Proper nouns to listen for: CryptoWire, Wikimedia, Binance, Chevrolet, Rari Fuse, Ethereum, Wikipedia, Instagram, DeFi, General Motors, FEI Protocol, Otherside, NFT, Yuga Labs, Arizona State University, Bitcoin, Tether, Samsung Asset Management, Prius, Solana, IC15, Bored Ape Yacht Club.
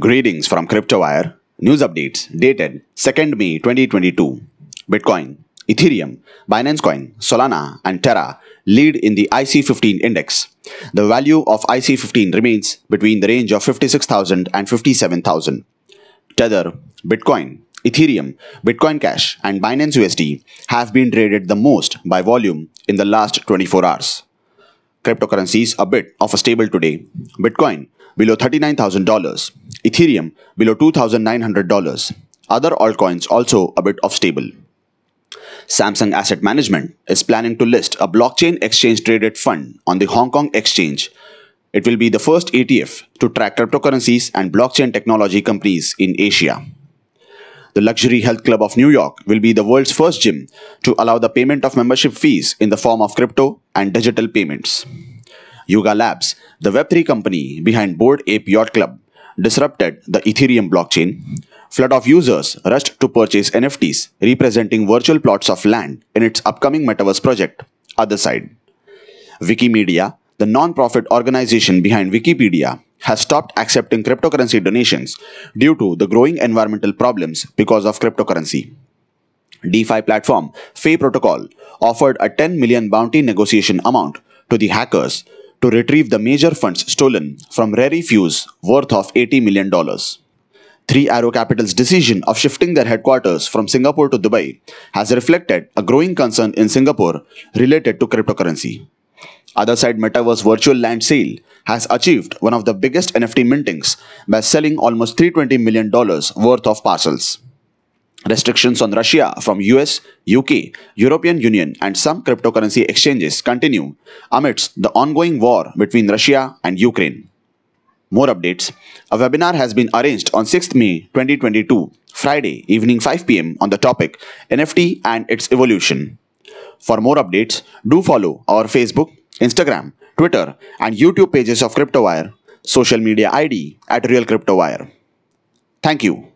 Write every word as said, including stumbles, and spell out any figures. Greetings from CryptoWire. News updates dated second May twenty twenty-two. Bitcoin, Ethereum, Binance Coin, Solana, and Terra lead in the I C fifteen index. The value of I C fifteen remains between the range of fifty-six thousand and fifty-seven thousand. Tether, Bitcoin, Ethereum, Bitcoin Cash, and Binance U S D have been traded the most by volume in the last twenty-four hours. Cryptocurrencies a bit of a stable today. Bitcoin below thirty-nine thousand dollars. Ethereum below two thousand nine hundred dollars. Other altcoins also a bit of stable. Samsung Asset Management is planning to list a blockchain exchange-traded fund on the Hong Kong Exchange. It will be the first E T F to track cryptocurrencies and blockchain technology companies in Asia. The Luxury Health Club of New York will be the world's first gym to allow the payment of membership fees in the form of crypto and digital payments. Yuga Labs, the web three company behind Bored Ape Yacht Club, disrupted the Ethereum blockchain. Flood of users rushed to purchase N F Ts representing virtual plots of land in its upcoming metaverse project, Otherside. Wikimedia, the non-profit organization behind Wikipedia, has stopped accepting cryptocurrency donations due to the growing environmental problems because of cryptocurrency. DeFi platform F E I Protocol offered a ten million bounty negotiation amount to the hackers to retrieve the major funds stolen from Rari Fuse worth of eighty million dollars. Three Arrow Capital's decision of shifting their headquarters from Singapore to Dubai has reflected a growing concern in Singapore related to cryptocurrency. Otherside Metaverse virtual land sale has achieved one of the biggest N F T mintings by selling almost three hundred twenty million dollars worth of parcels. Restrictions on Russia from U S, U K, European Union and some cryptocurrency exchanges continue amidst the ongoing war between Russia and Ukraine. More updates. A webinar has been arranged on sixth May twenty twenty-two, Friday evening five p m on the topic N F T and its evolution. For more updates, do follow our Facebook, Instagram, Twitter and YouTube pages of CryptoWire, social media I D at Real CryptoWire. Thank you.